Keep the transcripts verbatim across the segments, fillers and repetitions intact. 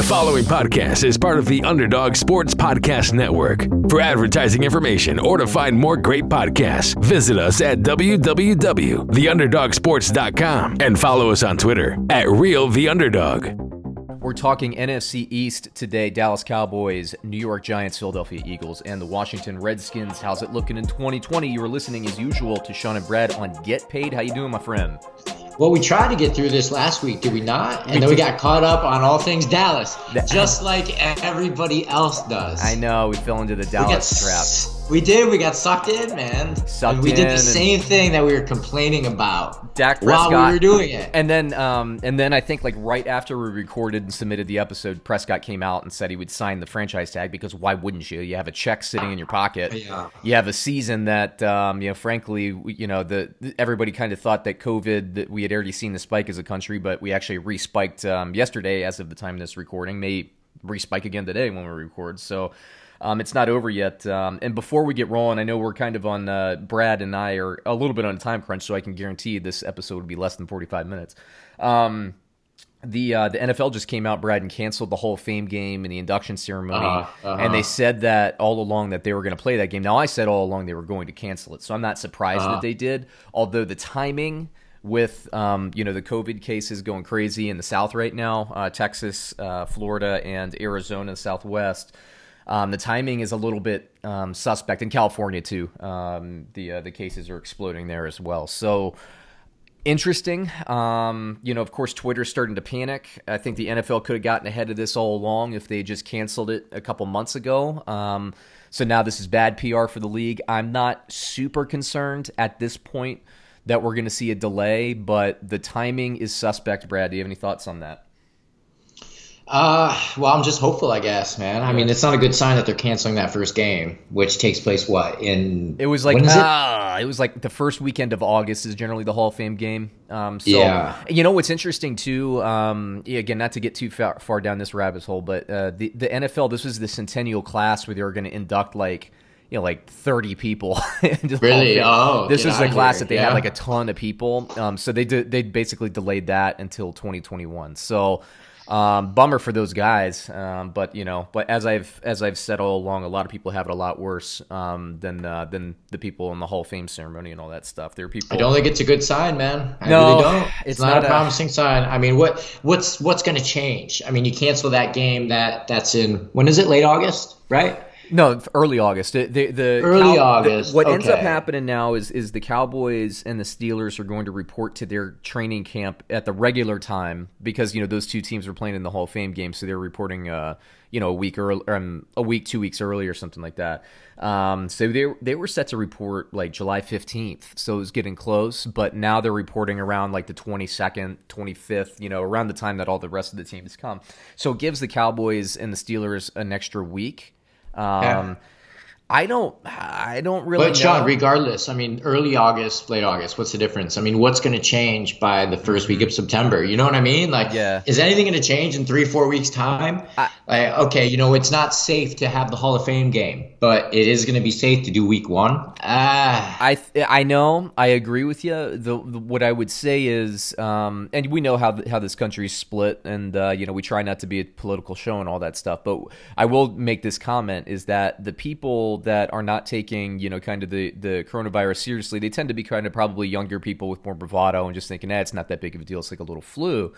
The following podcast is part of the Underdog Sports Podcast Network. For advertising information or to find more great podcasts, visit us at w w w dot the underdog sports dot com and follow us on Twitter at Real The Underdog. We're talking N F C East today. Dallas Cowboys, New York Giants, Philadelphia Eagles, and the Washington Redskins. How's it looking in twenty twenty? You are listening as usual to Sean and Brad on Get Paid. How you doing, my friend? Well, we tried to get through this last week, did we not? And we then we got caught up on all things Dallas, just like everybody else does. I know, we fell into the Dallas trap. S- we did, we got sucked in, man. Sucked and we in. We did the same thing that we were complaining about Dak Prescott, while we were doing it. And then um, and then I think like right after we recorded and submitted the episode, Prescott came out and said he would sign the franchise tag because why wouldn't you? You have a check sitting in your pocket. Yeah. You have a season that, um, you know, frankly, you know, the everybody kind of thought that COVID, that we had already seen the spike as a country, but we actually re-spiked um, yesterday as of the time of this recording. May re-spike again today when we record, so um, it's not over yet. Um, and before we get rolling, I know we're kind of on, uh, Brad and I are a little bit on a time crunch, so I can guarantee this episode will be less than forty-five minutes. Um, the uh, the N F L just came out, Brad, and canceled the Hall of Fame game and the induction ceremony, uh-huh, uh-huh. and they said that all along that they were going to play that game. Now, I said all along they were going to cancel it, so I'm not surprised uh-huh. that they did, although the timing with, um, you know, the COVID cases going crazy in the South right now, uh, Texas, uh, Florida, and Arizona, Southwest, um, the timing is a little bit um, suspect. In California, too, um, the uh, the cases are exploding there as well. So interesting. Um, you know, of course, Twitter's starting to panic. I think the N F L could have gotten ahead of this all along if they just canceled it a couple months ago. Um, so now this is bad P R for the league. I'm not super concerned at this point that we're going to see a delay, but the timing is suspect. Brad, do you have any thoughts on that? Uh, well, I'm just hopeful, I guess, man. I mean, it's not a good sign that they're canceling that first game, which takes place, what, in... It was like, ah, it? it was like the first weekend of August is generally the Hall of Fame game. Um, so, yeah. You know what's interesting, too, um, again, not to get too far, far down this rabbit hole, but uh, the, the N F L, this was the centennial class where they were going to induct, like, you know, like thirty people. Really? Oh, this was a class that they yeah. had like a ton of people. Um, so they did, they basically delayed that until twenty twenty-one. So, um, bummer for those guys. Um, but you know, but as I've as I've said all along, a lot of people have it a lot worse um, than uh, than the people in the Hall of Fame ceremony and all that stuff. There are people. I don't think it's a good sign, man. I no, really don't. It's, it's not, not a promising a... sign. I mean, what what's what's going to change? I mean, you cancel that game that that's in when is it? Late August, right? No, early August. The, the, the early Cow- August. The, what okay. ends up happening now is is the Cowboys and the Steelers are going to report to their training camp at the regular time because you know those two teams were playing in the Hall of Fame game, so they're reporting uh you know a week early, um, a week two weeks early or something like that. Um, so they they were set to report like July fifteenth, so it was getting close, but now they're reporting around like the twenty-second, twenty-fifth, you know, around the time that all the rest of the teams come. So it gives the Cowboys and the Steelers an extra week. Um, yeah. I don't, I don't really But Sean, know. Regardless, I mean, early August, late August, what's the difference? I mean, what's going to change by the first week of September? You know what I mean? Like, yeah. is anything going to change in three, four weeks time? I, like, okay. You know, it's not safe to have the Hall of Fame game, but it is going to be safe to do week one. Ah, I, th- I know I agree with you. The, the what I would say is, um, and we know how, th- how this country is split and, uh, you know, we try not to be a political show and all that stuff, but I will make this comment is that the people that are not taking, you know, kind of the, the coronavirus seriously, they tend to be kind of probably younger people with more bravado and just thinking, eh, it's not that big of a deal. It's like a little flu.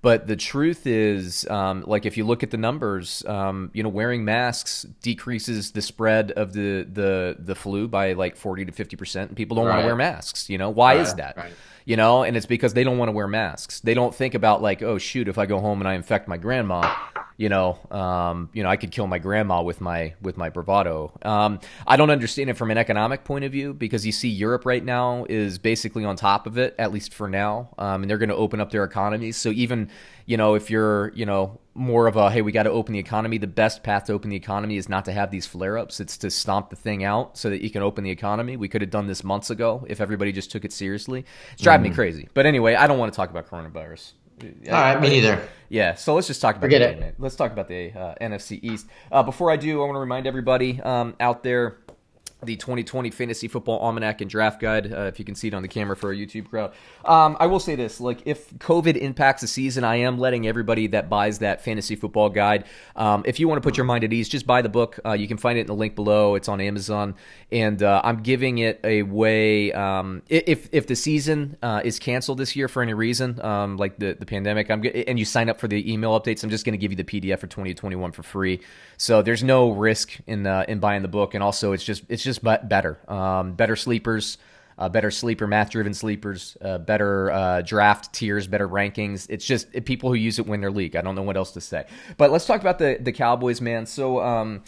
But the truth is, um, like if you look at the numbers, um, you know, wearing masks decreases the spread of the the, the flu by like forty to fifty percent. And people don't right. want to wear masks. You know, why right. is that? Right. You know, and it's because they don't want to wear masks. They don't think about like, oh, shoot, if I go home and I infect my grandma, you know, um, you know, I could kill my grandma with my with my bravado. Um, I don't understand it from an economic point of view because you see Europe right now is basically on top of it, at least for now, um, and they're going to open up their economies. So even, you know, if you're, you know, more of a, hey, we got to open the economy, the best path to open the economy is not to have these flare-ups. It's to stomp the thing out so that you can open the economy. We could have done this months ago if everybody just took it seriously. It's driving mm-hmm. me crazy. But anyway, I don't want to talk about coronavirus. All right, me neither. Yeah, so let's just talk about Forget the, it. Let's talk about the uh, N F C East. Uh, before I do, I want to remind everybody um, out there the twenty twenty Fantasy Football Almanac and Draft Guide, uh, if you can see it on the camera for our YouTube crowd. Um, I will say this, like, if COVID impacts the season, I am letting everybody that buys that Fantasy Football Guide, um, if you want to put your mind at ease, just buy the book. Uh, you can find it in the link below. It's on Amazon, and uh, I'm giving it away. Um, if if the season uh, is canceled this year for any reason, um, like the, the pandemic, I'm g- and you sign up for the email updates, I'm just going to give you the P D F for twenty twenty-one for free. So there's no risk in uh, in buying the book, and also it's just it's just just better, um, better sleepers, uh, better sleeper, math-driven sleepers, uh, better uh, draft tiers, better rankings. It's just it, people who use it win their league. I don't know what else to say. But let's talk about the, the Cowboys, man. So, um,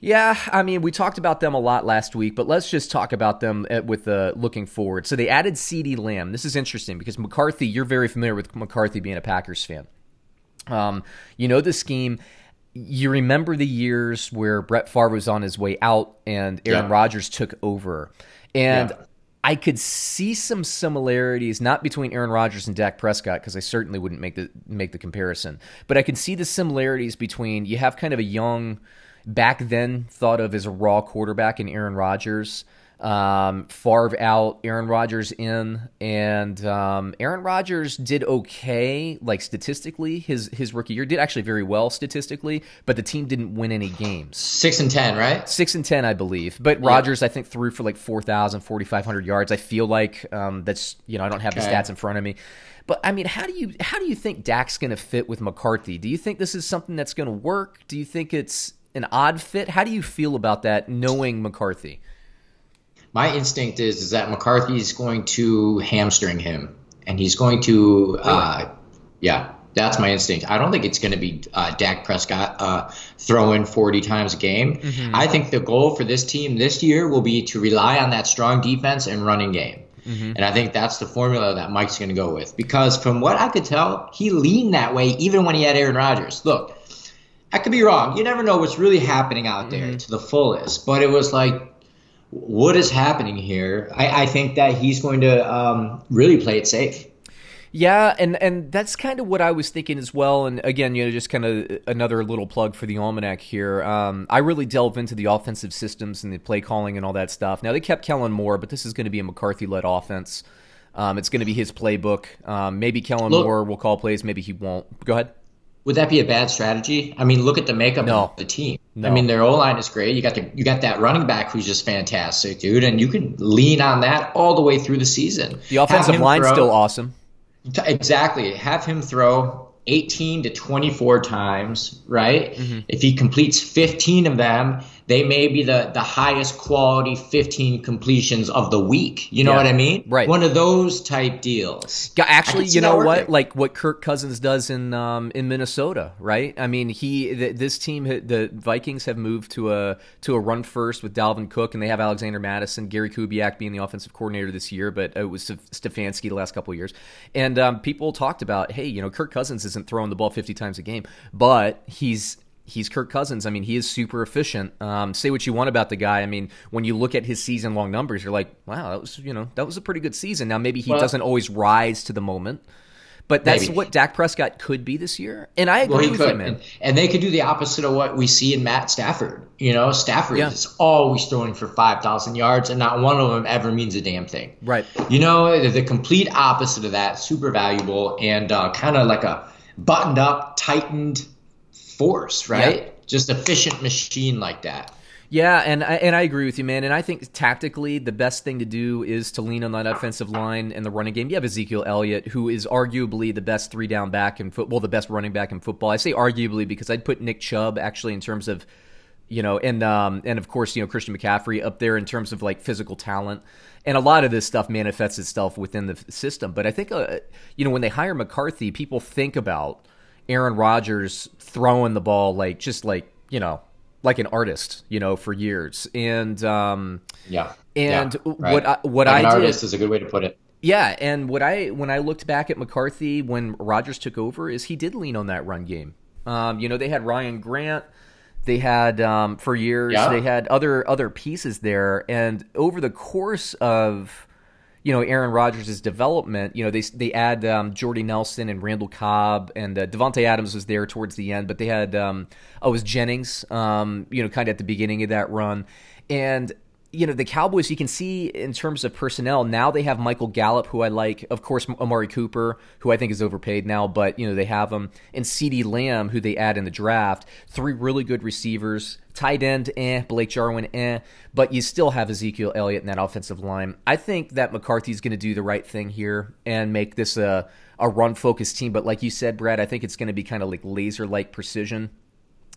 yeah, I mean, we talked about them a lot last week, but let's just talk about them at, with uh, looking forward. So they added CeeDee Lamb. This is interesting because McCarthy, you're very familiar with McCarthy being a Packers fan. Um, you know the scheme. You remember the years where Brett Favre was on his way out and Aaron yeah. Rodgers took over. And yeah. I could see some similarities, not between Aaron Rodgers and Dak Prescott, because I certainly wouldn't make the make the comparison. But I could see the similarities between, you have kind of a young, back then thought of as a raw quarterback in Aaron Rodgers, um, Favre out, Aaron Rodgers in, and um, Aaron Rodgers did okay, like statistically. His his rookie year did actually very well statistically, but the team didn't win any games. Six and ten, right? Six and ten, I believe. But yeah. Rodgers, I think, threw for like four thousand, forty-five hundred yards. I feel like um, that's, you know, I don't have okay. the stats in front of me. But I mean, how do you how do you think Dak's going to fit with McCarthy? Do you think this is something that's going to work? Do you think it's an odd fit? How do you feel about that, knowing McCarthy? My instinct is is that McCarthy is going to hamstring him, and he's going to, uh, yeah, that's my instinct. I don't think it's going to be uh, Dak Prescott uh, throwing forty times a game. Mm-hmm. I think the goal for this team this year will be to rely on that strong defense and running game. Mm-hmm. And I think that's the formula that Mike's going to go with, because from what I could tell, he leaned that way even when he had Aaron Rodgers. Look, I could be wrong. You never know what's really happening out there mm-hmm. to the fullest, but it was like, what is happening here? I, I think that he's going to um, really play it safe. Yeah, and, and that's kind of what I was thinking as well. And again, you know, just kind of another little plug for the Almanac here. Um, I really delve into the offensive systems and the play calling and all that stuff. Now, they kept Kellen Moore, but this is going to be a McCarthy-led offense. Um, it's going to be his playbook. Um, maybe Kellen Look, Moore will call plays. Maybe he won't. Go ahead. Would that be a bad strategy? I mean, look at the makeup no. of the team. No. I mean, their O-line is great. You got the you got that running back who's just fantastic, dude, and you can lean on that all the way through the season. The offensive line's throw, still awesome. T- exactly. Have him throw eighteen to twenty-four times, right? Mm-hmm. If he completes fifteen of them, they may be the, the highest quality fifteen completions of the week. You know yeah, what I mean? Right. One of those type deals. Actually, you know what? Like what Kirk Cousins does in um, in Minnesota, right? I mean, he th- this team, the Vikings have moved to a to a run first with Dalvin Cook, and they have Alexander Madison, Gary Kubiak being the offensive coordinator this year, but it was Stefanski the last couple of years. And um, people talked about, hey, you know, Kirk Cousins isn't throwing the ball fifty times a game, but he's – he's Kirk Cousins. I mean, he is super efficient. Um, say what you want about the guy. I mean, when you look at his season-long numbers, you're like, wow, that was you know that was a pretty good season. Now, maybe he well, doesn't always rise to the moment, but that's maybe. what Dak Prescott could be this year. And I agree well, with could. you, man. And, and they could do the opposite of what we see in Matt Stafford. You know, Stafford yeah. is always throwing for five thousand yards, and not one of them ever means a damn thing. Right. You know, the complete opposite of that, super valuable, and uh, kind of like a buttoned-up, tightened force, right? Yeah. Just efficient machine like that. Yeah, and I, and I agree with you, man. And I think tactically the best thing to do is to lean on that offensive line and the running game. You have Ezekiel Elliott, who is arguably the best three-down back in football, well, the best running back in football. I say arguably because I'd put Nick Chubb actually in terms of, you know, and um, and of course, you know, Christian McCaffrey up there in terms of like physical talent. And a lot of this stuff manifests itself within the system. But I think, uh, you know, when they hire McCarthy, people think about Aaron Rodgers throwing the ball like just like, you know, like an artist, you know, for years. And um, yeah, and yeah, right. what I, what like I an did, artist is a good way to put it. Yeah, and what I when I looked back at McCarthy when Rodgers took over is he did lean on that run game. Um, you know, they had Ryan Grant. They had um, for years yeah. they had other other pieces there, and over the course of you know, Aaron Rodgers' development, you know, they they add um, Jordy Nelson and Randall Cobb, and uh, Devontae Adams was there towards the end, but they had, um, oh, it was Jennings, um, you know, kind of at the beginning of that run. And you know, the Cowboys, you can see in terms of personnel, now they have Michael Gallup, who I like. Of course, Amari Cooper, who I think is overpaid now, but, you know, they have him. And CeeDee Lamb, who they add in the draft. Three really good receivers. Tight end, eh. Blake Jarwin, eh. But you still have Ezekiel Elliott in that offensive line. I think that McCarthy's going to do the right thing here and make this a, a run-focused team. But like you said, Brad, I think it's going to be kind of like laser-like precision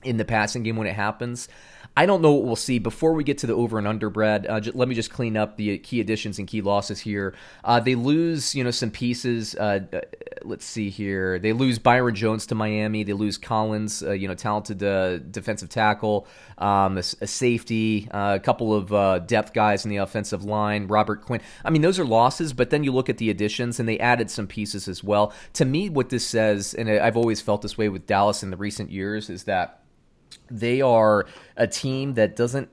in the passing game when it happens. I don't know what we'll see. Before we get to the over and under, Brad, uh, just, let me just clean up the key additions and key losses here. Uh, they lose, you know, some pieces. Uh, let's see here. They lose Byron Jones to Miami. They lose Collins, uh, you know, talented uh, defensive tackle, um, a, a safety, uh, a couple of uh, depth guys in the offensive line, Robert Quinn. I mean, those are losses, but then you look at the additions, and they added some pieces as well. To me, what this says, and I've always felt this way with Dallas in the recent years, is that they are a team that doesn't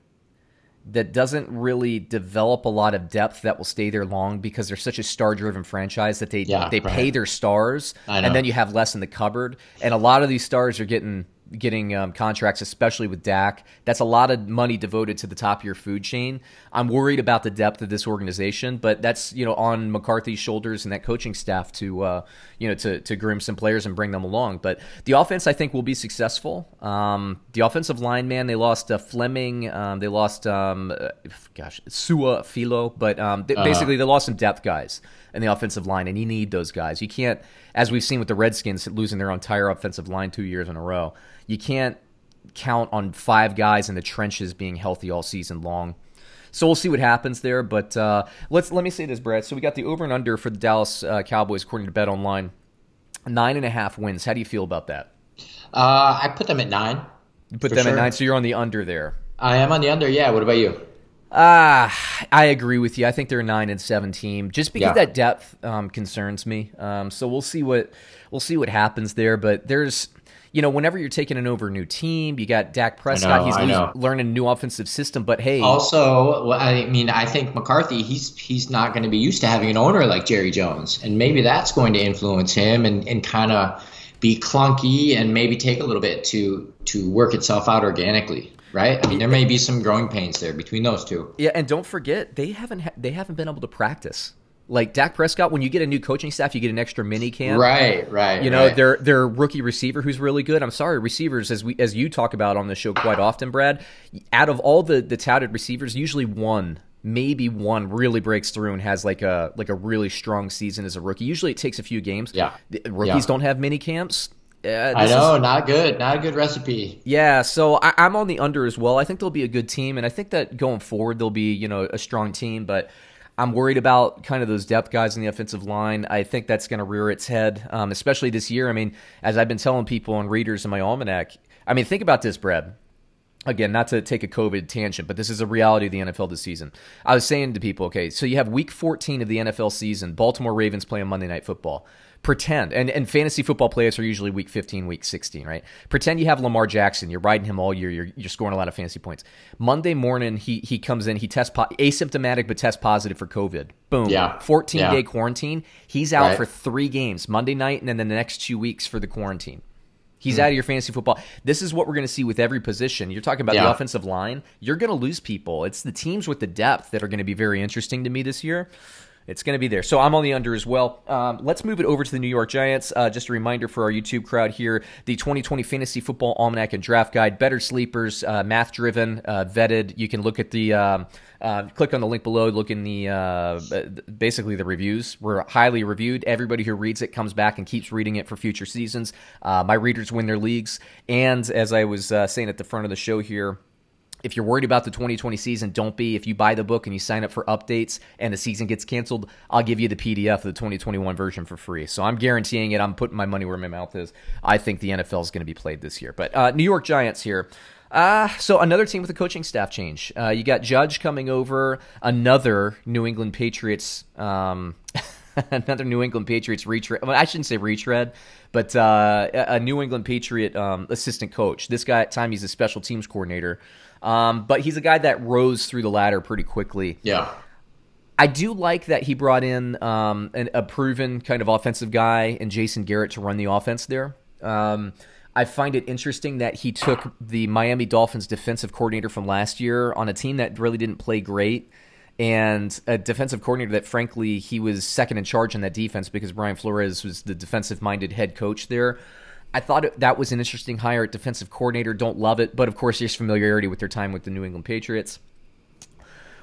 that doesn't really develop a lot of depth that will stay there long, because they're such a star-driven franchise that they yeah, they right. pay their stars, and then you have less in the cupboard. And a lot of these stars are getting getting um, contracts, especially with Dak. That's a lot of money devoted to the top of your food chain. I'm worried about the depth of this organization, but that's, you know, on McCarthy's shoulders and that coaching staff to uh, you know to to groom some players and bring them along. But the offense, I think, will be successful. Um, the offensive line, man, they lost uh, Fleming, um, they lost um, uh, gosh Sua Filo, but um, they, uh-huh. basically they lost some depth guys in the offensive line, and you need those guys. You can't, as we've seen with the Redskins losing their entire offensive line two years in a row, you can't count on five guys in the trenches being healthy all season long. So we'll see what happens there. But uh, let's let me say this, Brad. So we got the over and under for the Dallas uh, Cowboys, according to BetOnline, nine and a half wins. How do you feel about that? Uh, I put them at nine. You put them sure. at nine, so you're on the under there. I am on the under, yeah. What about you? Ah, uh, I agree with you. I think they're a nine and seven team, just because yeah. that depth um, concerns me. Um, so we'll see what we'll see what happens there. But there's, you know, whenever you're taking an over new team, you got Dak Prescott. I know, he's losing, learning a new offensive system. But hey, also, well, I mean, I think McCarthy, he's he's not going to be used to having an owner like Jerry Jones, and maybe that's going to influence him and and kind of be clunky and maybe take a little bit to to work itself out organically. Right, I mean, there may be some growing pains there between those two. Yeah, and don't forget, they haven't ha- they haven't been able to practice. Like Dak Prescott, when you get a new coaching staff, you get an extra mini camp. Right, right. You know, right. their their rookie receiver who's really good. I'm sorry, receivers, as we as you talk about on the show quite often, Brad. Out of all the, the touted receivers, usually one, maybe one, really breaks through and has like a like a really strong season as a rookie. Usually, it takes a few games. Yeah, the rookies yeah. don't have mini camps. Uh, I know, is, not good, not a good recipe. Yeah, so I, I'm on the under as well. I think they'll be a good team, and I think that going forward they'll be, you know, a strong team. But I'm worried about kind of those depth guys in the offensive line. I think that's going to rear its head, um, especially this year. I mean, as I've been telling people and readers in my almanac, I mean, think about this, Brad. Again, not to take a COVID tangent, but this is a reality of the N F L this season. I was saying to people, okay, so you have week fourteen of the N F L season. Baltimore Ravens play on Monday Night Football. Pretend, and, and fantasy football playoffs are usually week fifteen, week sixteen, right? Pretend you have Lamar Jackson. You're riding him all year. You're you're scoring a lot of fantasy points. Monday morning, he he comes in. He tests po- asymptomatic, but tests positive for COVID. Boom. Yeah. fourteen-day yeah. quarantine. He's out right. for three games, Monday night and then the next two weeks for the quarantine. He's mm. out of your fantasy football. This is what we're going to see with every position. You're talking about yeah. the offensive line. You're going to lose people. It's the teams with the depth that are going to be very interesting to me this year. It's going to be there. So I'm on the under as well. Um, let's move it over to the New York Giants. Uh, just a reminder for our YouTube crowd here, the twenty twenty Fantasy Football Almanac and Draft Guide, Better Sleepers, uh, math-driven, uh, vetted. You can look at the um, uh, click on the link below, look in the uh, basically the reviews. We're highly reviewed. Everybody who reads it comes back and keeps reading it for future seasons. Uh, my readers win their leagues. And as I was uh, saying at the front of the show here, if you're worried about the twenty twenty season, don't be. If you buy the book and you sign up for updates and the season gets canceled, I'll give you the P D F of the twenty twenty-one version for free. So I'm guaranteeing it. I'm putting my money where my mouth is. I think the N F L is going to be played this year. But uh, New York Giants here. Uh, so another team with a coaching staff change. Uh, you got Judge coming over, another New England Patriots um, – another New England Patriots retread. Well, I shouldn't say retread, but uh, a New England Patriot um, assistant coach. This guy at time he's a special teams coordinator, um, but he's a guy that rose through the ladder pretty quickly. Yeah, I do like that he brought in um, an, a proven kind of offensive guy and Jason Garrett to run the offense there. Um, I find it interesting that he took the Miami Dolphins defensive coordinator from last year on a team that really didn't play great, and a defensive coordinator that, frankly, he was second in charge on that defense because Brian Flores was the defensive-minded head coach there. I thought it, that was an interesting hire at defensive coordinator. Don't love it, but, of course, there's familiarity with their time with the New England Patriots.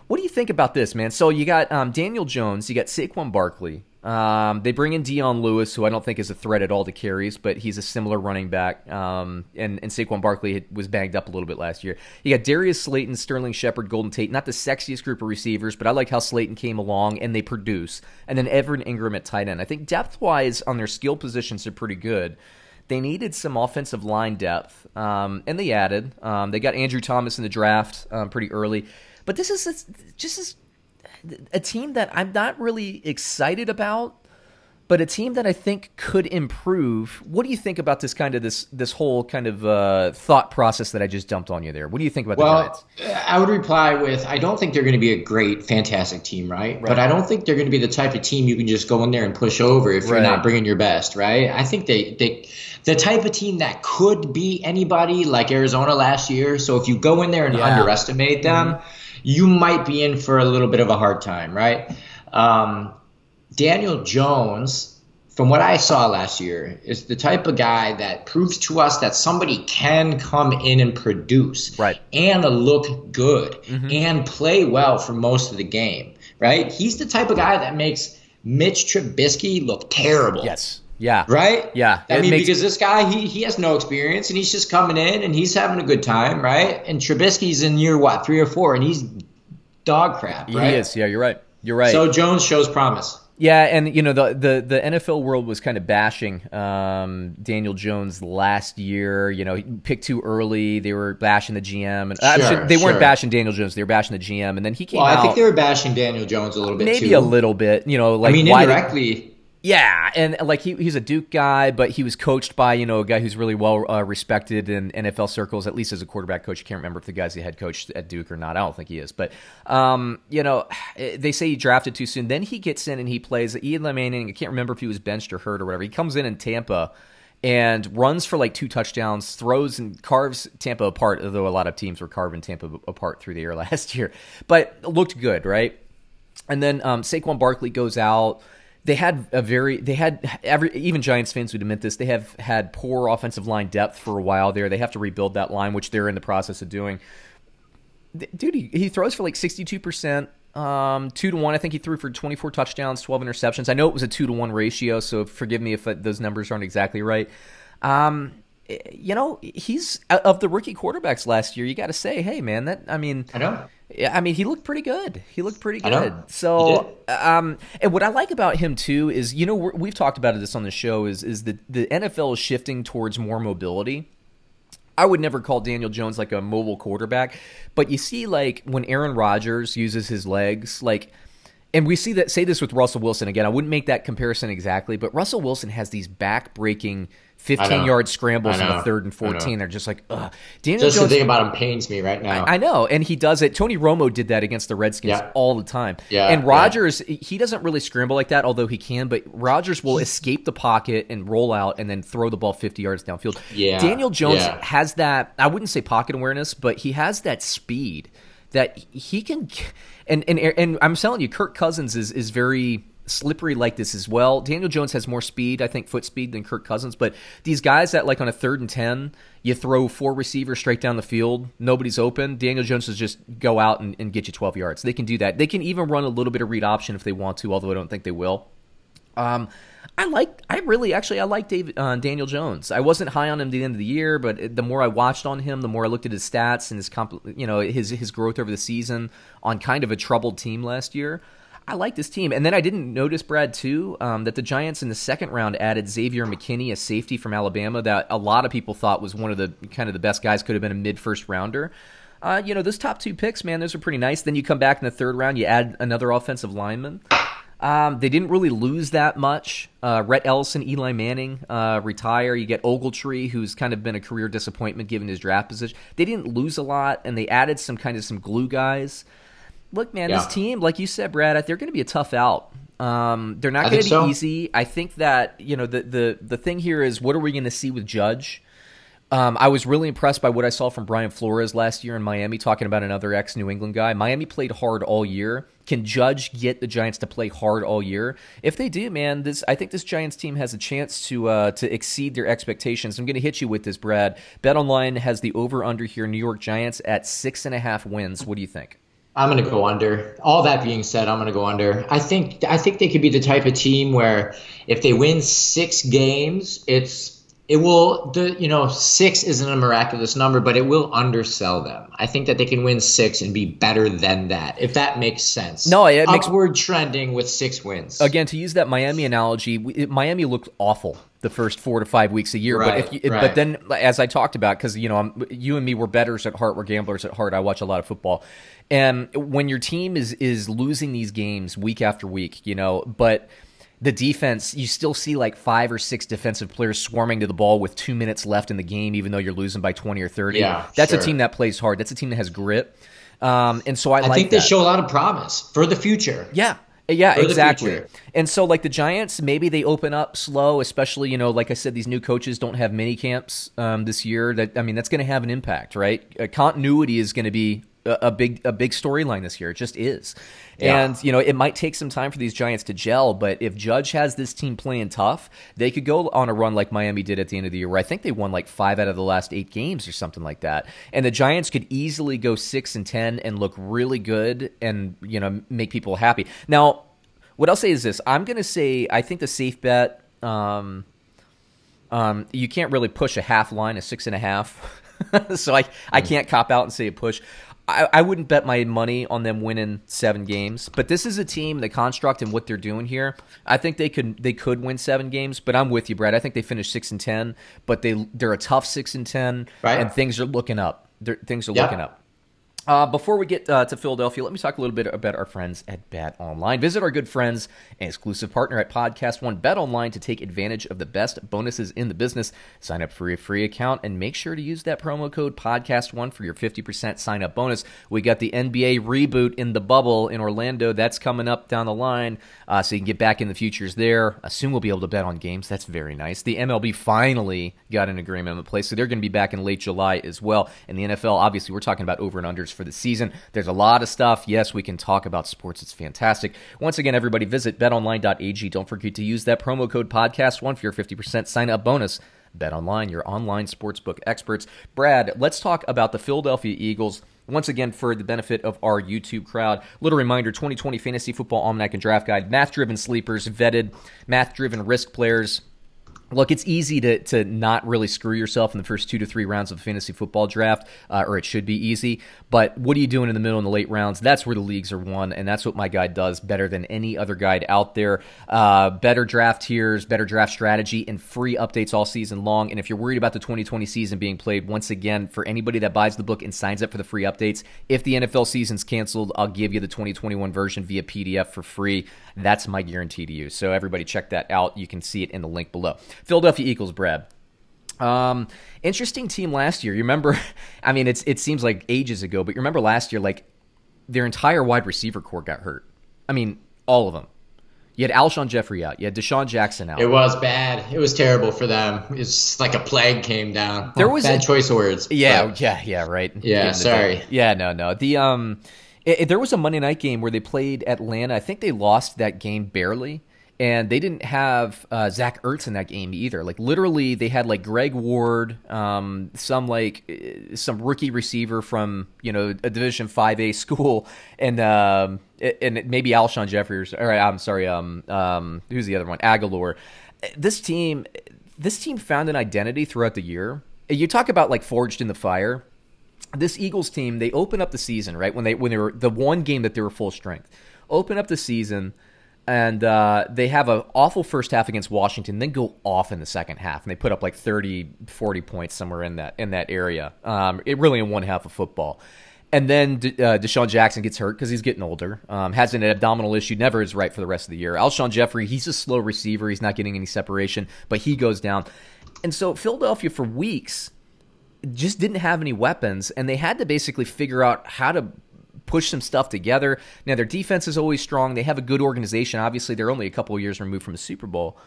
What do you think about this, man? So you got um, Daniel Jones, you got Saquon Barkley. Um, they bring in Dion Lewis, who I don't think is a threat at all to carries, but he's a similar running back. Um, and, and Saquon Barkley had, was banged up a little bit last year. You got Darius Slayton, Sterling Shepard, Golden Tate. Not the sexiest group of receivers, but I like how Slayton came along and they produce. And then Evan Ingram at tight end. I think depth-wise on their skill positions, they're pretty good. They needed some offensive line depth, um, and they added. Um, they got Andrew Thomas in the draft um, pretty early. But this is just as... a team that I'm not really excited about, but a team that I think could improve. What do you think about this kind of this this whole kind of uh, thought process that I just dumped on you there? What do you think about well, the Giants? I would reply with, I don't think they're going to be a great, fantastic team, right? right? But I don't think they're going to be the type of team you can just go in there and push over if right. you're not bringing your best, right? I think they they the type of team that could be anybody, like Arizona last year. So if you go in there and yeah. underestimate them, mm-hmm. you might be in for a little bit of a hard time, right? Um, Daniel Jones, from what I saw last year, is the type of guy that proves to us that somebody can come in and produce right. and look good mm-hmm. and play well for most of the game, right? He's the type of guy that makes Mitch Trubisky look terrible. Yes. Yeah. Right? Yeah. I it mean, makes- because this guy, he he has no experience, and he's just coming in, and he's having a good time, right? And Trubisky's in year, what, three or four, and he's dog crap, right? He is. Yeah, you're right. You're right. So Jones shows promise. Yeah, and, you know, the the, the N F L world was kind of bashing um, Daniel Jones last year. You know, he picked too early. They were bashing the G M. And, uh, sure, they weren't sure. bashing Daniel Jones. They were bashing the G M. And then he came well, out. I think they were bashing Daniel Jones a little bit, maybe too. Maybe a little bit. You know, like, I mean, indirectly. Why did, Yeah, and like he he's a Duke guy, but he was coached by, you know, a guy who's really well uh, respected in N F L circles, at least as a quarterback coach. I can't remember if the guy's the head coach at Duke or not. I don't think he is. But, um, you know, they say he drafted too soon. Then he gets in and he plays. Eli Manning, I can't remember if he was benched or hurt or whatever. He comes in in Tampa and runs for like two touchdowns, throws and carves Tampa apart, although a lot of teams were carving Tampa apart through the air last year. But looked good, right? And then um, Saquon Barkley goes out. They had a very, they had, every, even Giants fans would admit this, they have had poor offensive line depth for a while there. They have to rebuild that line, which they're in the process of doing. Dude, he, he throws for like sixty-two percent, um, two to one. I think he threw for twenty-four touchdowns, twelve interceptions. I know it was a two to one ratio, so forgive me if those numbers aren't exactly right. Um, you know, he's, of the rookie quarterbacks last year, you got to say, hey, man, that, I mean. I know. I mean, he looked pretty good. He looked pretty good. So, um, and what I like about him too is, you know, we're, we've talked about this on the show. Is is the the N F L is shifting towards more mobility. I would never call Daniel Jones like a mobile quarterback, but you see, like when Aaron Rodgers uses his legs, like, and we see that. Say this with Russell Wilson again. I wouldn't make that comparison exactly, but Russell Wilson has these back-breaking fifteen-yard scrambles on the third and fourteen. They're just like, ugh. Daniel just Jones, the thing about him pains me right now. I, I know, and he does it. Tony Romo did that against the Redskins yeah. all the time. Yeah, and Rodgers, yeah. he doesn't really scramble like that, although he can, but Rodgers will escape the pocket and roll out and then throw the ball fifty yards downfield. Yeah, Daniel Jones yeah. has that, I wouldn't say pocket awareness, but he has that speed that he can – and and and I'm telling you, Kirk Cousins is is very – slippery like this as well. Daniel Jones has more speed, I think, foot speed than Kirk Cousins, but these guys that like on a third and ten, you throw four receivers straight down the field, nobody's open, Daniel Jones will just go out and, and get you twelve yards. They can do that. They can even run a little bit of read option if they want to, although I don't think they will. Um, I like, I really, actually, I like David, uh, Daniel Jones. I wasn't high on him at the end of the year, but the more I watched on him, the more I looked at his stats and his, compl- you know, his, his growth over the season on kind of a troubled team last year. I like this team. And then I didn't notice, Brad, too, um, that the Giants in the second round added Xavier McKinney, a safety from Alabama that a lot of people thought was one of the kind of the best guys, could have been a mid-first rounder. Uh, you know, those top two picks, man, those are pretty nice. Then you come back in the third round, you add another offensive lineman. Um, they didn't really lose that much. Uh, Rhett Ellison, Eli Manning uh, retire. You get Ogletree, who's kind of been a career disappointment given his draft position. They didn't lose a lot, and they added some kind of some glue guys. Look, man, yeah. this team, like you said, Brad, they're going to be a tough out. Um, they're not going to be so. easy. I think that, you know, the, the, the thing here is, what are we going to see with Judge? Um, I was really impressed by what I saw from Brian Flores last year in Miami, talking about another ex-New England guy. Miami played hard all year. Can Judge get the Giants to play hard all year? If they do, man, this I think this Giants team has a chance to uh, to exceed their expectations. I'm going to hit you with this, Brad. BetOnline has the over-under here, New York Giants at six and a half wins. What do you think? I'm going to go under. All that being said, I'm going to go under. I think I think they could be the type of team where if they win six games, it's It will, the you know, six isn't a miraculous number, but it will undersell them. I think that they can win six and be better than that, if that makes sense. No, it makes upward trending with six wins. Again, to use that Miami analogy, it, Miami looked awful the first four to five weeks a year, right, but if you, it, right. but then, as I talked about, because you know, I'm, you and me were bettors at heart, we're gamblers at heart. I watch a lot of football, and when your team is is losing these games week after week, you know, but the defense, you still see like five or six defensive players swarming to the ball with two minutes left in the game, even though you're losing by twenty or thirty. Yeah, that's sure. a team that plays hard. That's a team that has grit. Um, and so I, I like I think they that. show a lot of promise for the future. Yeah. Yeah, for exactly. And so like the Giants, maybe they open up slow, especially, you know, like I said, these new coaches don't have mini camps um, this year. That I mean, that's going to have an impact, right? Uh, continuity is going to be a big a big storyline this year. It just is. Yeah. And, you know, it might take some time for these Giants to gel, but if Judge has this team playing tough, they could go on a run like Miami did at the end of the year, where I think they won like five out of the last eight games or something like that. And the Giants could easily go six and ten and look really good and, you know, make people happy. Now, what I'll say is this. I'm going to say I think the safe bet, um, um, you can't really push a half line, a six and a half. So I, I can't cop out and say a push. I, I wouldn't bet my money on them winning seven games, but this is a team, the construct and what they're doing here. I think they could they could win seven games, but I'm with you, Brad. I think they finished six and ten, but they they're a tough six and ten, right. and things are looking up. They're, things are yeah. looking up. Uh, before we get uh, to Philadelphia, let me talk a little bit about our friends at Bet Online. Visit our good friends and exclusive partner at Podcast One, Bet Online, to take advantage of the best bonuses in the business. Sign up for a free account and make sure to use that promo code Podcast One for your fifty percent sign up bonus. We got the N B A reboot in the bubble in Orlando. That's coming up down the line, uh, so you can get back in the futures there. Uh, soon we'll be able to bet on games. That's very nice. The M L B finally got an agreement in place, so they're going to be back in late July as well. And the N F L, obviously, we're talking about over and unders for the season. There's a lot of stuff. Yes, we can talk about sports. It's fantastic. Once again, everybody, visit bet online dot a g. Don't forget to use that promo code podcast one for your fifty percent sign-up bonus. BetOnline, your online sportsbook experts. Brad, let's talk about the Philadelphia Eagles. Once again, for the benefit of our YouTube crowd, little reminder, twenty twenty Fantasy Football Almanac and Draft Guide, math-driven sleepers, vetted, math-driven risk players. Look, it's easy to to not really screw yourself in the first two to three rounds of the fantasy football draft, uh, or it should be easy. But what are you doing in the middle and the late rounds? That's where the leagues are won, and that's what my guide does better than any other guide out there. Uh, better draft tiers, better draft strategy, and free updates all season long. And if you're worried about the twenty twenty season being played, once again, for anybody that buys the book and signs up for the free updates, if the N F L season's canceled, I'll give you the twenty twenty-one version via P D F for free. That's my guarantee to you. So everybody check that out. You can see it in the link below. Philadelphia Eagles, Brad. Um, interesting team last year. You remember, I mean, it's it seems like ages ago, but you remember last year, like, their entire wide receiver core got hurt. I mean, all of them. You had Alshon Jeffery out. You had DeSean Jackson out. It was bad. It was terrible for them. It's like a plague came down. There was bad a, choice of words. Yeah, but, yeah, yeah, right. Yeah, sorry. Yeah, no, no. The um, it, it, there was a Monday night game where they played Atlanta. I think they lost that game barely. And they didn't have uh, Zach Ertz in that game either. Like, literally, they had, like, Greg Ward, um, some, like, some rookie receiver from, you know, a Division five A school, and um, and maybe Alshon Jeffery, or, I'm sorry, um, um, who's the other one? Aguilar. This team, this team found an identity throughout the year. You talk about, like, forged in the fire. This Eagles team, they open up the season, right, when they when they were the one game that they were full strength. Open up the season. And uh, they have an awful first half against Washington, then go off in the second half. And they put up like thirty, forty points somewhere in that in that area, um, it really in one half of football. And then De- uh, DeSean Jackson gets hurt because he's getting older, um, has an abdominal issue, never is right for the rest of the year. Alshon Jeffery, he's a slow receiver. He's not getting any separation, but he goes down. And so Philadelphia for weeks just didn't have any weapons, and they had to basically figure out how to push some stuff together. Now, their defense is always strong. They have a good organization. Obviously, they're only a couple of years removed from the Super Bowl.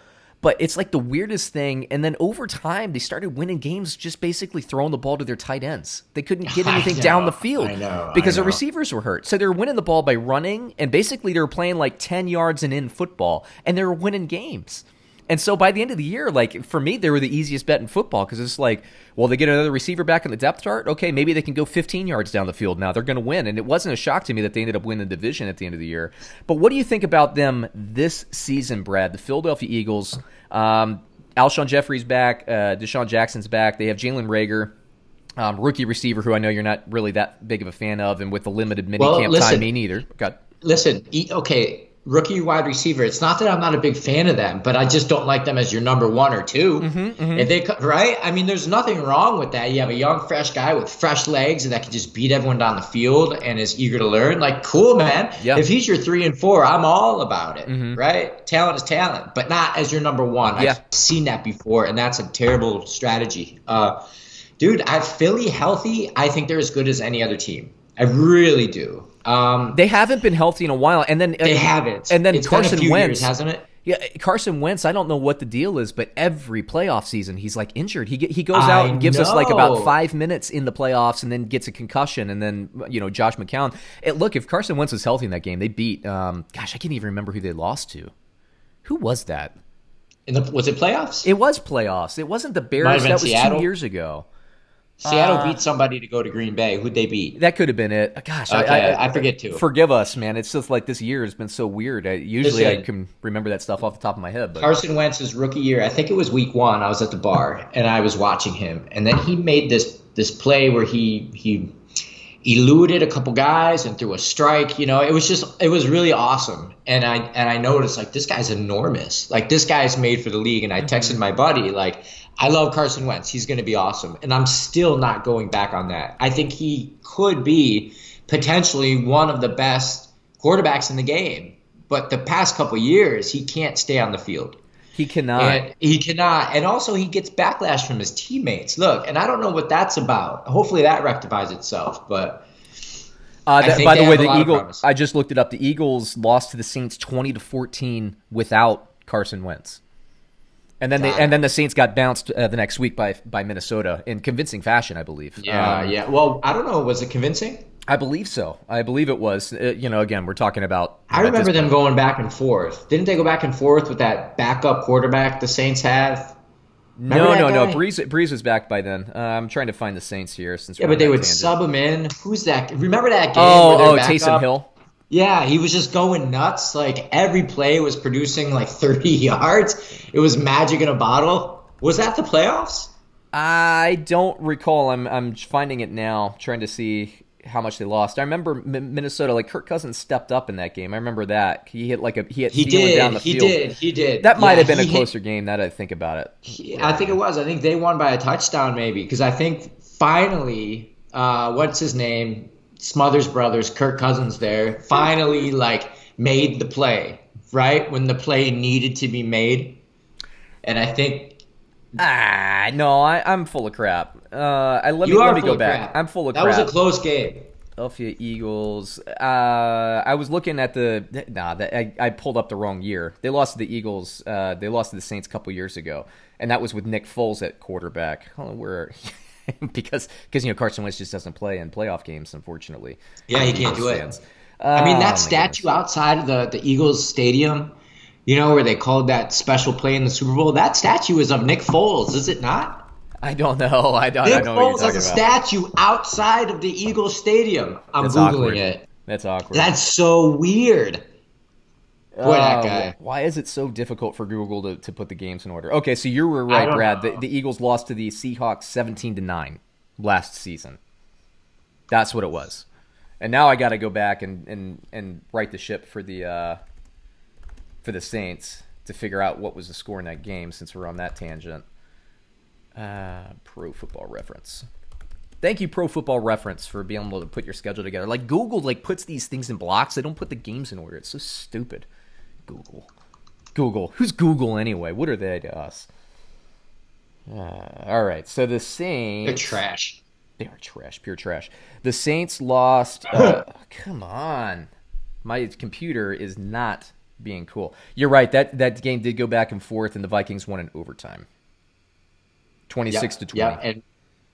But it's like the weirdest thing. And then over time, they started winning games just basically throwing the ball to their tight ends. They couldn't get anything know, down the field I know, because I know. their receivers were hurt. So they were winning the ball by running, and basically they were playing like ten yards and in football, and they were winning games. And so by the end of the year, like for me, they were the easiest bet in football because it's like, well, they get another receiver back in the depth chart. Okay, maybe they can go fifteen yards down the field now. They're going to win. And it wasn't a shock to me that they ended up winning the division at the end of the year. But what do you think about them this season, Brad? The Philadelphia Eagles, um, Alshon Jeffrey's back, uh, DeSean Jackson's back. They have Jalen Reagor, um, rookie receiver, who I know you're not really that big of a fan of, and with the limited mini well, camp listen, time, me neither. God. Listen, e- okay. Rookie wide receiver. It's not that I'm not a big fan of them, but I just don't like them as your number one or two. Mm-hmm, mm-hmm. If they right, I mean, there's nothing wrong with that. You have a young, fresh guy with fresh legs that can just beat everyone down the field and is eager to learn. Like, cool, man. Yep. If he's your three and four, I'm all about it. Mm-hmm. Right? Talent is talent, but not as your number one. Yeah. I've seen that before, and that's a terrible strategy. Uh, dude, I Philly healthy. I think they're as good as any other team. I really do. Um, they haven't been healthy in a while, and then they uh, haven't. And then it's Carson been a few Wentz years, hasn't it? Yeah, Carson Wentz. I don't know what the deal is, but every playoff season he's like injured. He he goes out I and gives know. us like about five minutes in the playoffs, and then gets a concussion. And then you know Josh McCown. It, look, if Carson Wentz was healthy in that game, they beat. Um, gosh, I can't even remember who they lost to. Who was that? In the, was it playoffs? It was playoffs. It wasn't the Bears. That was Seattle. two years ago. Seattle uh, beat somebody to go to Green Bay. Who'd they beat? That could have been it. Gosh, okay, I, I, I forget too. Forgive us, man. It's just like this year has been so weird. I, usually Listen, I can remember that stuff off the top of my head. But. Carson Wentz's rookie year, I think it was week one, I was at the bar and I was watching him. And then he made this this play where he he eluded a couple guys and threw a strike. You know, it was just, it was really awesome. And I and I noticed like this guy's enormous. Like this guy's made for the league. And I texted my buddy like, I love Carson Wentz. He's going to be awesome. And I'm still not going back on that. I think he could be potentially one of the best quarterbacks in the game. But the past couple of years, he can't stay on the field. He cannot. And he cannot. And also he gets backlash from his teammates. Look, and I don't know what that's about. Hopefully that rectifies itself. But uh, that, by the way, the Eagles, I just looked it up. The Eagles lost to the Saints twenty to fourteen without Carson Wentz. And then they, and then the Saints got bounced uh, the next week by by Minnesota in convincing fashion, I believe. Yeah, um, yeah. Well, I don't know. Was it convincing? I believe so. I believe it was. Uh, you know, again, we're talking about. I remember them going back and forth. Didn't they go back and forth with that backup quarterback the Saints have? Remember no, no, guy? no. Breeze, Breeze was back by then. Uh, I'm trying to find the Saints here since. Yeah, but they would tangent. sub him in. Who's that? Remember that game? Oh, where oh, Taysom Hill. Yeah, he was just going nuts. Like every play was producing like thirty yards. It was magic in a bottle. Was that the playoffs? I don't recall. I'm I'm finding it now, trying to see how much they lost. I remember M- Minnesota, like Kirk Cousins stepped up in that game. I remember that. He hit like a he hit he Thielen did, down the he field. He did. He did. That yeah, might have been a closer hit, game. Now that I think about it. He, yeah. I think it was. I think they won by a touchdown maybe because I think finally, uh, what's his name? Smothers Brothers, Kirk Cousins there, finally like made the play, right? When the play needed to be made. And I think Ah no, I, I'm full of crap. Uh I let me, let me go back. Crap. I'm full of that crap. That was a close game. Philadelphia Eagles. Uh, I was looking at the nah. The, I, I pulled up the wrong year. They lost to the Eagles. Uh, they lost to the Saints a couple years ago, and that was with Nick Foles at quarterback. I don't know where. because because you know Carson Wentz just doesn't play in playoff games, unfortunately. Yeah, he can't do it. Uh, I mean that oh statue goodness. outside of the, the Eagles stadium, you know, where they called that special play in the Super Bowl. That statue is of Nick Foles, is it not? I don't know. I don't. Nick I don't know Foles what you're has a about. statue outside of the Eagles stadium. I'm That's googling awkward. it. That's awkward. That's so weird. Boy, that guy. Uh, why is it so difficult for Google to, to put the games in order? Okay, so you were right, Brad. The, the Eagles lost to the Seahawks seventeen to nine last season. That's what it was. And now I got to go back and, and, and right the ship for the uh, for the Saints to figure out what was the score in that game since we're on that tangent. Uh, Pro Football Reference. Thank you, Pro Football Reference, for being able to put your schedule together. Like Google, like puts these things in blocks. They don't put the games in order. It's so stupid. Google. Google. Who's Google anyway? What are they to us? Uh, all right. So the Saints. They're trash. They are trash. Pure trash. The Saints lost. Uh, come on. My computer is not being cool. You're right. That that game did go back and forth, and the Vikings won in overtime, twenty-six yeah, to twenty. Yeah, and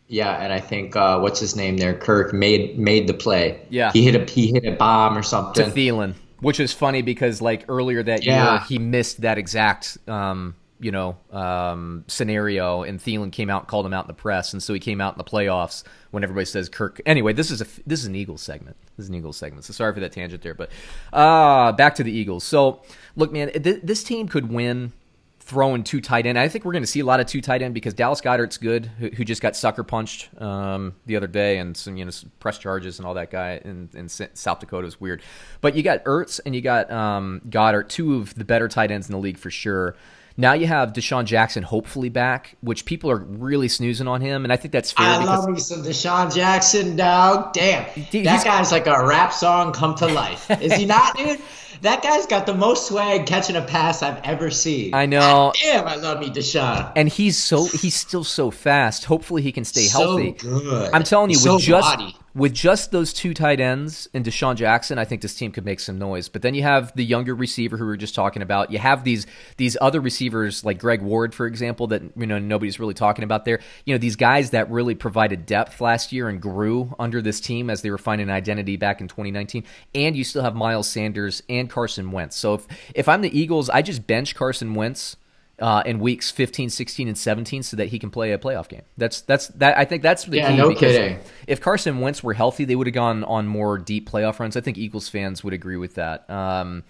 yeah, and I think uh, what's his name there? Kirk made made the play. Yeah, he hit a he hit a bomb or something to Thielen, which is funny because like earlier that yeah. year he missed that exact um, you know um, scenario, and Thielen came out and called him out in the press, and so he came out in the playoffs when everybody says Kirk. Anyway, this is a this is an Eagles segment. This is an Eagles segment. So sorry for that tangent there, but uh, back to the Eagles. So look, man, th- this team could win. Throwing two tight end. I think we're going to see a lot of two tight end because Dallas Goedert's good, who, who just got sucker punched um, the other day, and some you know some press charges and all that guy in, in South Dakota is weird. But you got Ertz and you got um, Goddard, two of the better tight ends in the league for sure. Now you have DeSean Jackson hopefully back, which people are really snoozing on him, and I think that's fair. I love me some DeSean Jackson, dog. Damn, dude, that guy's like a rap song come to life. Is he not, dude? That guy's got the most swag catching a pass I've ever seen. I know. God damn, I love me DeSean. And he's so he's still so fast. Hopefully he can stay so healthy. Good. I'm telling you, so with just body. with just those two tight ends and DeSean Jackson, I think this team could make some noise. But then you have the younger receiver who we were just talking about. You have these these other receivers like Greg Ward, for example, that you know nobody's really talking about there. You know, these guys that really provided depth last year and grew under this team as they were finding an identity back in twenty nineteen. And you still have Miles Sanders and Carson Wentz. So if, if I'm the Eagles, I just bench Carson Wentz uh, in weeks fifteen, sixteen, and seventeen so that he can play a playoff game. That's that's that. I think that's the yeah, key. No kidding. If Carson Wentz were healthy, they would have gone on more deep playoff runs. I think Eagles fans would agree with that. Um,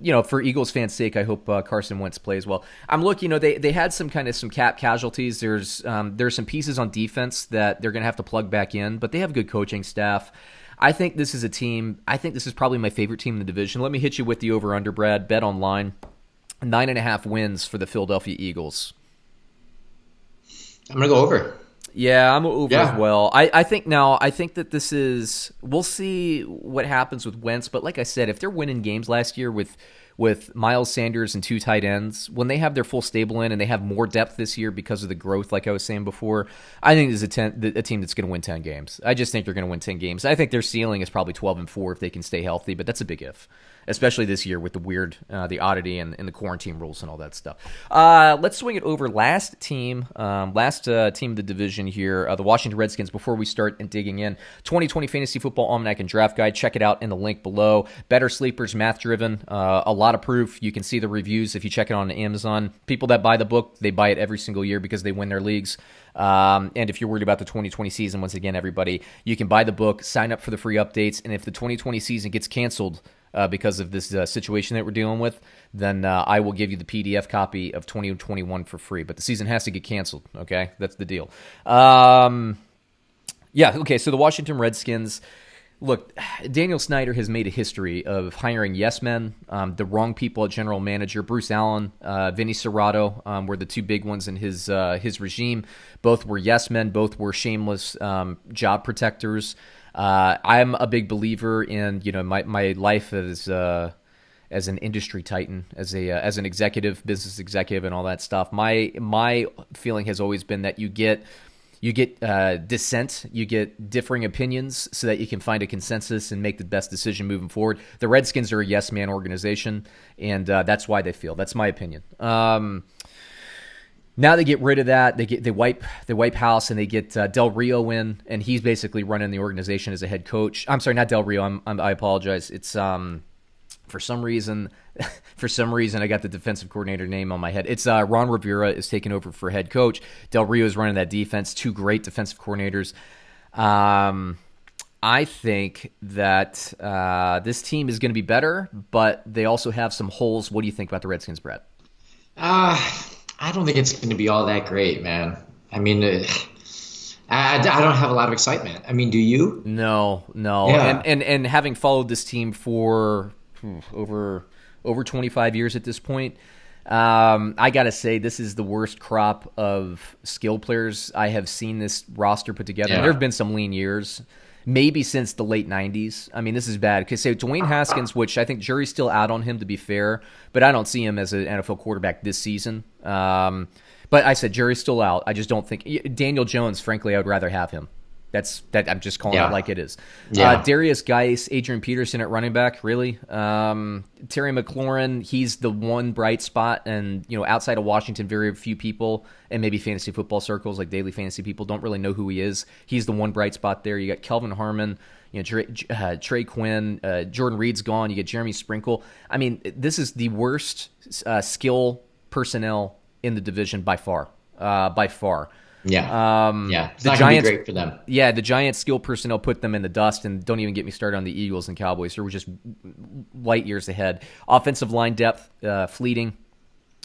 you know, for Eagles fans' sake, I hope uh, Carson Wentz plays well. I'm looking. You know, they they had some kind of some cap casualties. There's um, there's some pieces on defense that they're going to have to plug back in, but they have a good coaching staff. I think this is a team, I think this is probably my favorite team in the division. Let me hit you with the over-under, Brad. Bet online. Nine and a half wins for the Philadelphia Eagles. I'm going to go over. Yeah, I'm over yeah. as well. I, I think now, I think that this is, we'll see what happens with Wentz. But like I said, if they're winning games last year with with Miles Sanders and two tight ends, when they have their full stable in and they have more depth this year because of the growth, like I was saying before, I think there's a, ten, a team that's going to win ten games. I just think they're going to win ten games. I think their ceiling is probably twelve and four if they can stay healthy, but that's a big if, especially this year with the weird, uh, the oddity and, and the quarantine rules and all that stuff. Uh, let's swing it over. Last team, um, last uh, team of the division here, uh, the Washington Redskins, before we start and digging in. twenty twenty Fantasy Football Almanac and Draft Guide. Check it out in the link below. Better sleepers, math-driven, uh, a lot of proof. You can see the reviews if you check it on Amazon. People that buy the book, they buy it every single year because they win their leagues. Um, and if you're worried about the twenty twenty season, once again, everybody, you can buy the book, sign up for the free updates, and if the twenty twenty season gets canceled, Uh, because of this uh, situation that we're dealing with, then uh, I will give you the P D F copy of twenty twenty-one for free. But the season has to get canceled, okay? That's the deal. Um, yeah, okay, so the Washington Redskins, look, Daniel Snyder has made a history of hiring yes men, um, the wrong people at general manager. Bruce Allen, uh, Vinny Serrato um, were the two big ones in his uh, his regime. Both were yes men, both were shameless um, job protectors. Uh, I'm a big believer in, you know, my, my life as, uh, as an industry titan, as a, uh, as an executive, business executive and all that stuff. My, my feeling has always been that you get, you get, uh, dissent, you get differing opinions so that you can find a consensus and make the best decision moving forward. The Redskins are a yes man organization, and, uh, that's why they fail. That's my opinion. Um, Now they get rid of that. They get they wipe they wipe house and they get uh, Del Rio in, and he's basically running the organization as a head coach. I'm sorry, not Del Rio. I'm, I'm I apologize. It's um for some reason for some reason I got the defensive coordinator name on my head. It's uh, Ron Rivera is taking over for head coach. Del Rio is running that defense. Two great defensive coordinators. Um, I think that uh, this team is going to be better, but they also have some holes. What do you think about the Redskins, Brad? Ah. Uh... I don't think it's going to be all that great, man. I mean, uh, I, I don't have a lot of excitement. I mean, do you? No, no. Yeah. And, and and having followed this team for hmm, over over twenty-five years at this point, um, I got to say this is the worst crop of skill players I have seen this roster put together. Yeah. There have been some lean years, maybe since the late nineties. I mean, this is bad. Because say Dwayne Haskins, which I think jury's still out on him to be fair, but I don't see him as an N F L quarterback this season. Um, but I said jury's still out. I just don't think Daniel Jones. Frankly, I would rather have him. That's that. I'm just calling yeah. it like it is. Yeah. Uh, Darius Geis, Adrian Peterson at running back, really. Um, Terry McLaurin, he's the one bright spot, and you know, outside of Washington, very few people, and maybe fantasy football circles, like daily fantasy people, don't really know who he is. He's the one bright spot there. You got Kelvin Harmon, you know, Trey, uh, Trey Quinn, uh, Jordan Reed's gone. You get Jeremy Sprinkle. I mean, this is the worst uh, skill personnel in the division by far. Uh, by far. Yeah, um, yeah. It's the not Giants, be great for them. Yeah, the Giants' skill personnel put them in the dust, and don't even get me started on the Eagles and Cowboys. They were just light years ahead. Offensive line depth, uh, fleeting.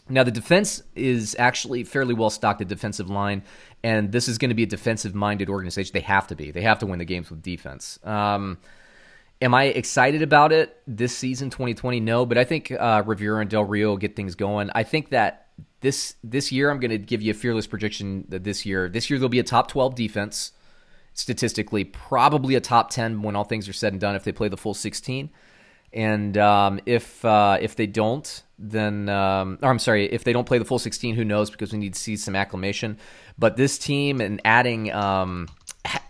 Now, the defense is actually fairly well-stocked, the defensive line, and this is going to be a defensive-minded organization. They have to be. They have to win the games with defense. Um, am I excited about it this season, twenty twenty? No, but I think uh, Rivera and Del Rio will get things going. I think that This this year, I'm going to give you a fearless prediction that this year, this year there'll be a top twelve defense, statistically, probably a top ten when all things are said and done if they play the full sixteen. And um, if uh, if they don't, then um, or I'm sorry, if they don't play the full sixteen, who knows? Because we need to see some acclimation. But this team and adding um,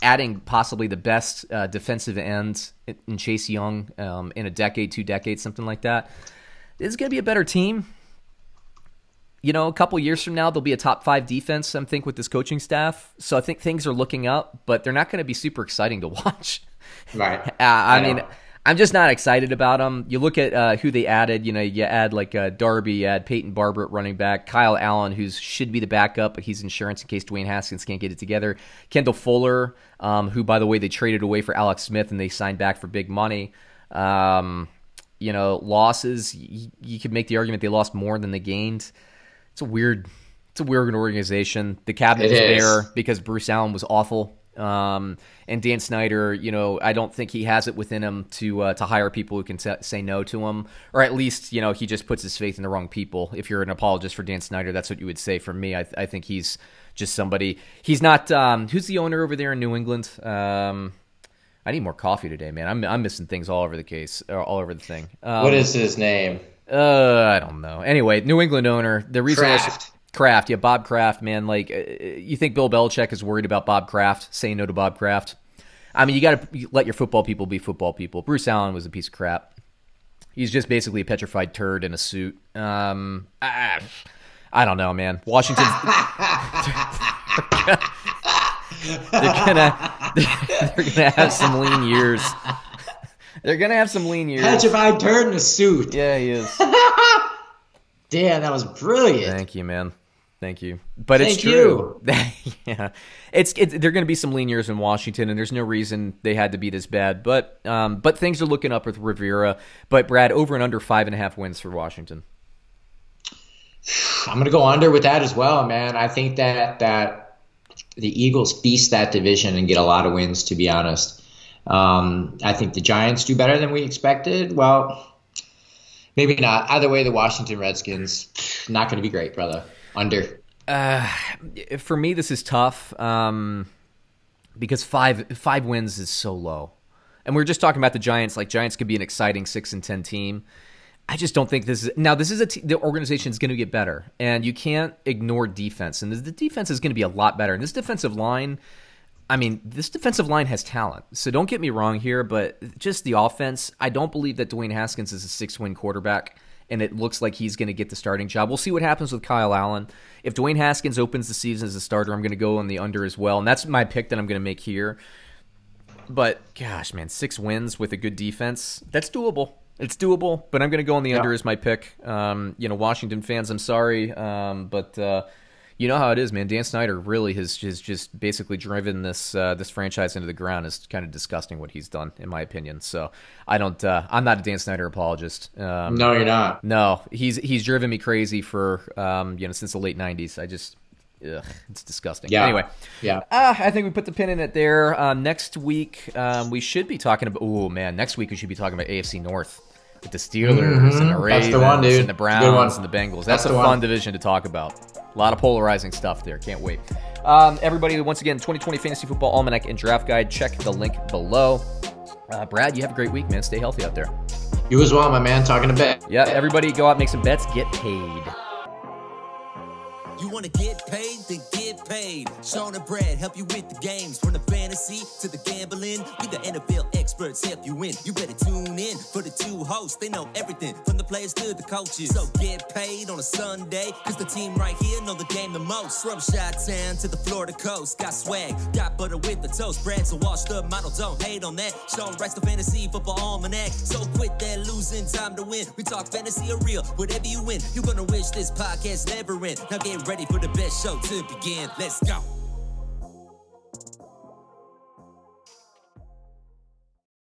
adding possibly the best uh, defensive end in Chase Young um, in a decade, two decades, something like that, it's going to be a better team. You know, a couple years from now, there'll be a top five defense, I think, with this coaching staff. So I think things are looking up, but they're not going to be super exciting to watch. Right. uh, I, I mean, know. I'm just not excited about them. You look at uh, who they added. You know, you add like uh, Darby, you add Peyton Barber at running back, Kyle Allen, who should be the backup, but he's insurance in case Dwayne Haskins can't get it together. Kendall Fuller, um, who, by the way, they traded away for Alex Smith and they signed back for big money. Um, you know, losses, you, you could make the argument they lost more than they gained. It's a weird, it's a weird organization. The cabinet is bare because Bruce Allen was awful, um, and Dan Snyder. You know, I don't think he has it within him to uh, to hire people who can t- say no to him, or at least you know he just puts his faith in the wrong people. If you're an apologist for Dan Snyder, that's what you would say. For me, I, th- I think he's just somebody. He's not. Um, who's the owner over there in New England? Um, I need more coffee today, man. I'm I'm missing things all over the case, or all over the thing. Um, what is his name? Uh, I don't know. Anyway, New England owner, the reason Kraft. Kraft, yeah, Bob Kraft, man. Like, uh, you think Bill Belichick is worried about Bob Kraft saying no to Bob Kraft? I mean, you got to let your football people be football people. Bruce Allen was a piece of crap. He's just basically a petrified turd in a suit. Um, I, I don't know, man. Washington. they're gonna, they're gonna have some lean years. They're going to have some lean years. Petrified turd in a suit. Yeah, he is. Damn, that was brilliant. Thank you, man. Thank you. But Thank it's true. You. yeah. It's, it's they're going to be some lean years in Washington, and there's no reason they had to be this bad. But um, but things are looking up with Rivera. But, Brad, over and under five and a half wins for Washington. I'm going to go under with that as well, man. I think that, that the Eagles feast that division and get a lot of wins, to be honest. Um, I think the Giants do better than we expected. Well, maybe not. Either way, the Washington Redskins, not going to be great, brother. Under. Uh, for me, this is tough um, because five five wins is so low. And we were just talking about the Giants. Like, Giants could be an exciting six and ten team. I just don't think this is – now, this is a t- – the organization is going to get better, and you can't ignore defense. And the defense is going to be a lot better. And this defensive line – I mean, this defensive line has talent, so don't get me wrong here, but just the offense, I don't believe that Dwayne Haskins is a six-win quarterback, and it looks like he's going to get the starting job. We'll see what happens with Kyle Allen. If Dwayne Haskins opens the season as a starter, I'm going to go on the under as well, and that's my pick that I'm going to make here. But, gosh, man, six wins with a good defense, that's doable. It's doable, but I'm going to go on the yeah. under as my pick. Um, you know, Washington fans, I'm sorry, um, but... Uh, You know how it is, man. Dan Snyder really has just, just basically driven this uh, this franchise into the ground. It's kind of disgusting what he's done, in my opinion. So I don't. Uh, I'm not a Dan Snyder apologist. Um, no, you're not. No, he's he's driven me crazy for um, you know since the late nineties. I just. Ugh, it's disgusting. Yeah. Anyway, yeah. Uh, I think we put the pin in it there. Um, next week um, we should be talking about. Oh man, next week we should be talking about A F C North. With the Steelers mm-hmm. and the Ravens the one, and the Browns and the Bengals. That's, That's a fun one. division to talk about. A lot of polarizing stuff there. Can't wait. Um, everybody, once again, twenty twenty Fantasy Football Almanac and Draft Guide. Check the link below. Uh, Brad, you have a great week, man. Stay healthy out there. You as well, my man. Talking to bet. Yeah, everybody go out, make some bets, get paid. You want to get paid? Then get paid. Sean and Brad help you with the games. From the fantasy to the gambling, we the N F L experts help you win. You better tune in for the two hosts. They know everything from the players to the coaches. So get paid on a Sunday, because the team right here know the game the most. From Chi-Town to the Florida coast, got swag, got butter with the toast. Brad's a washed up model, don't hate on that. Sean writes the fantasy football almanac. So quit that losing, time to win. We talk fantasy or real, whatever you win. You're gonna wish this podcast never end. Now get ready for the best show to begin. Let's go.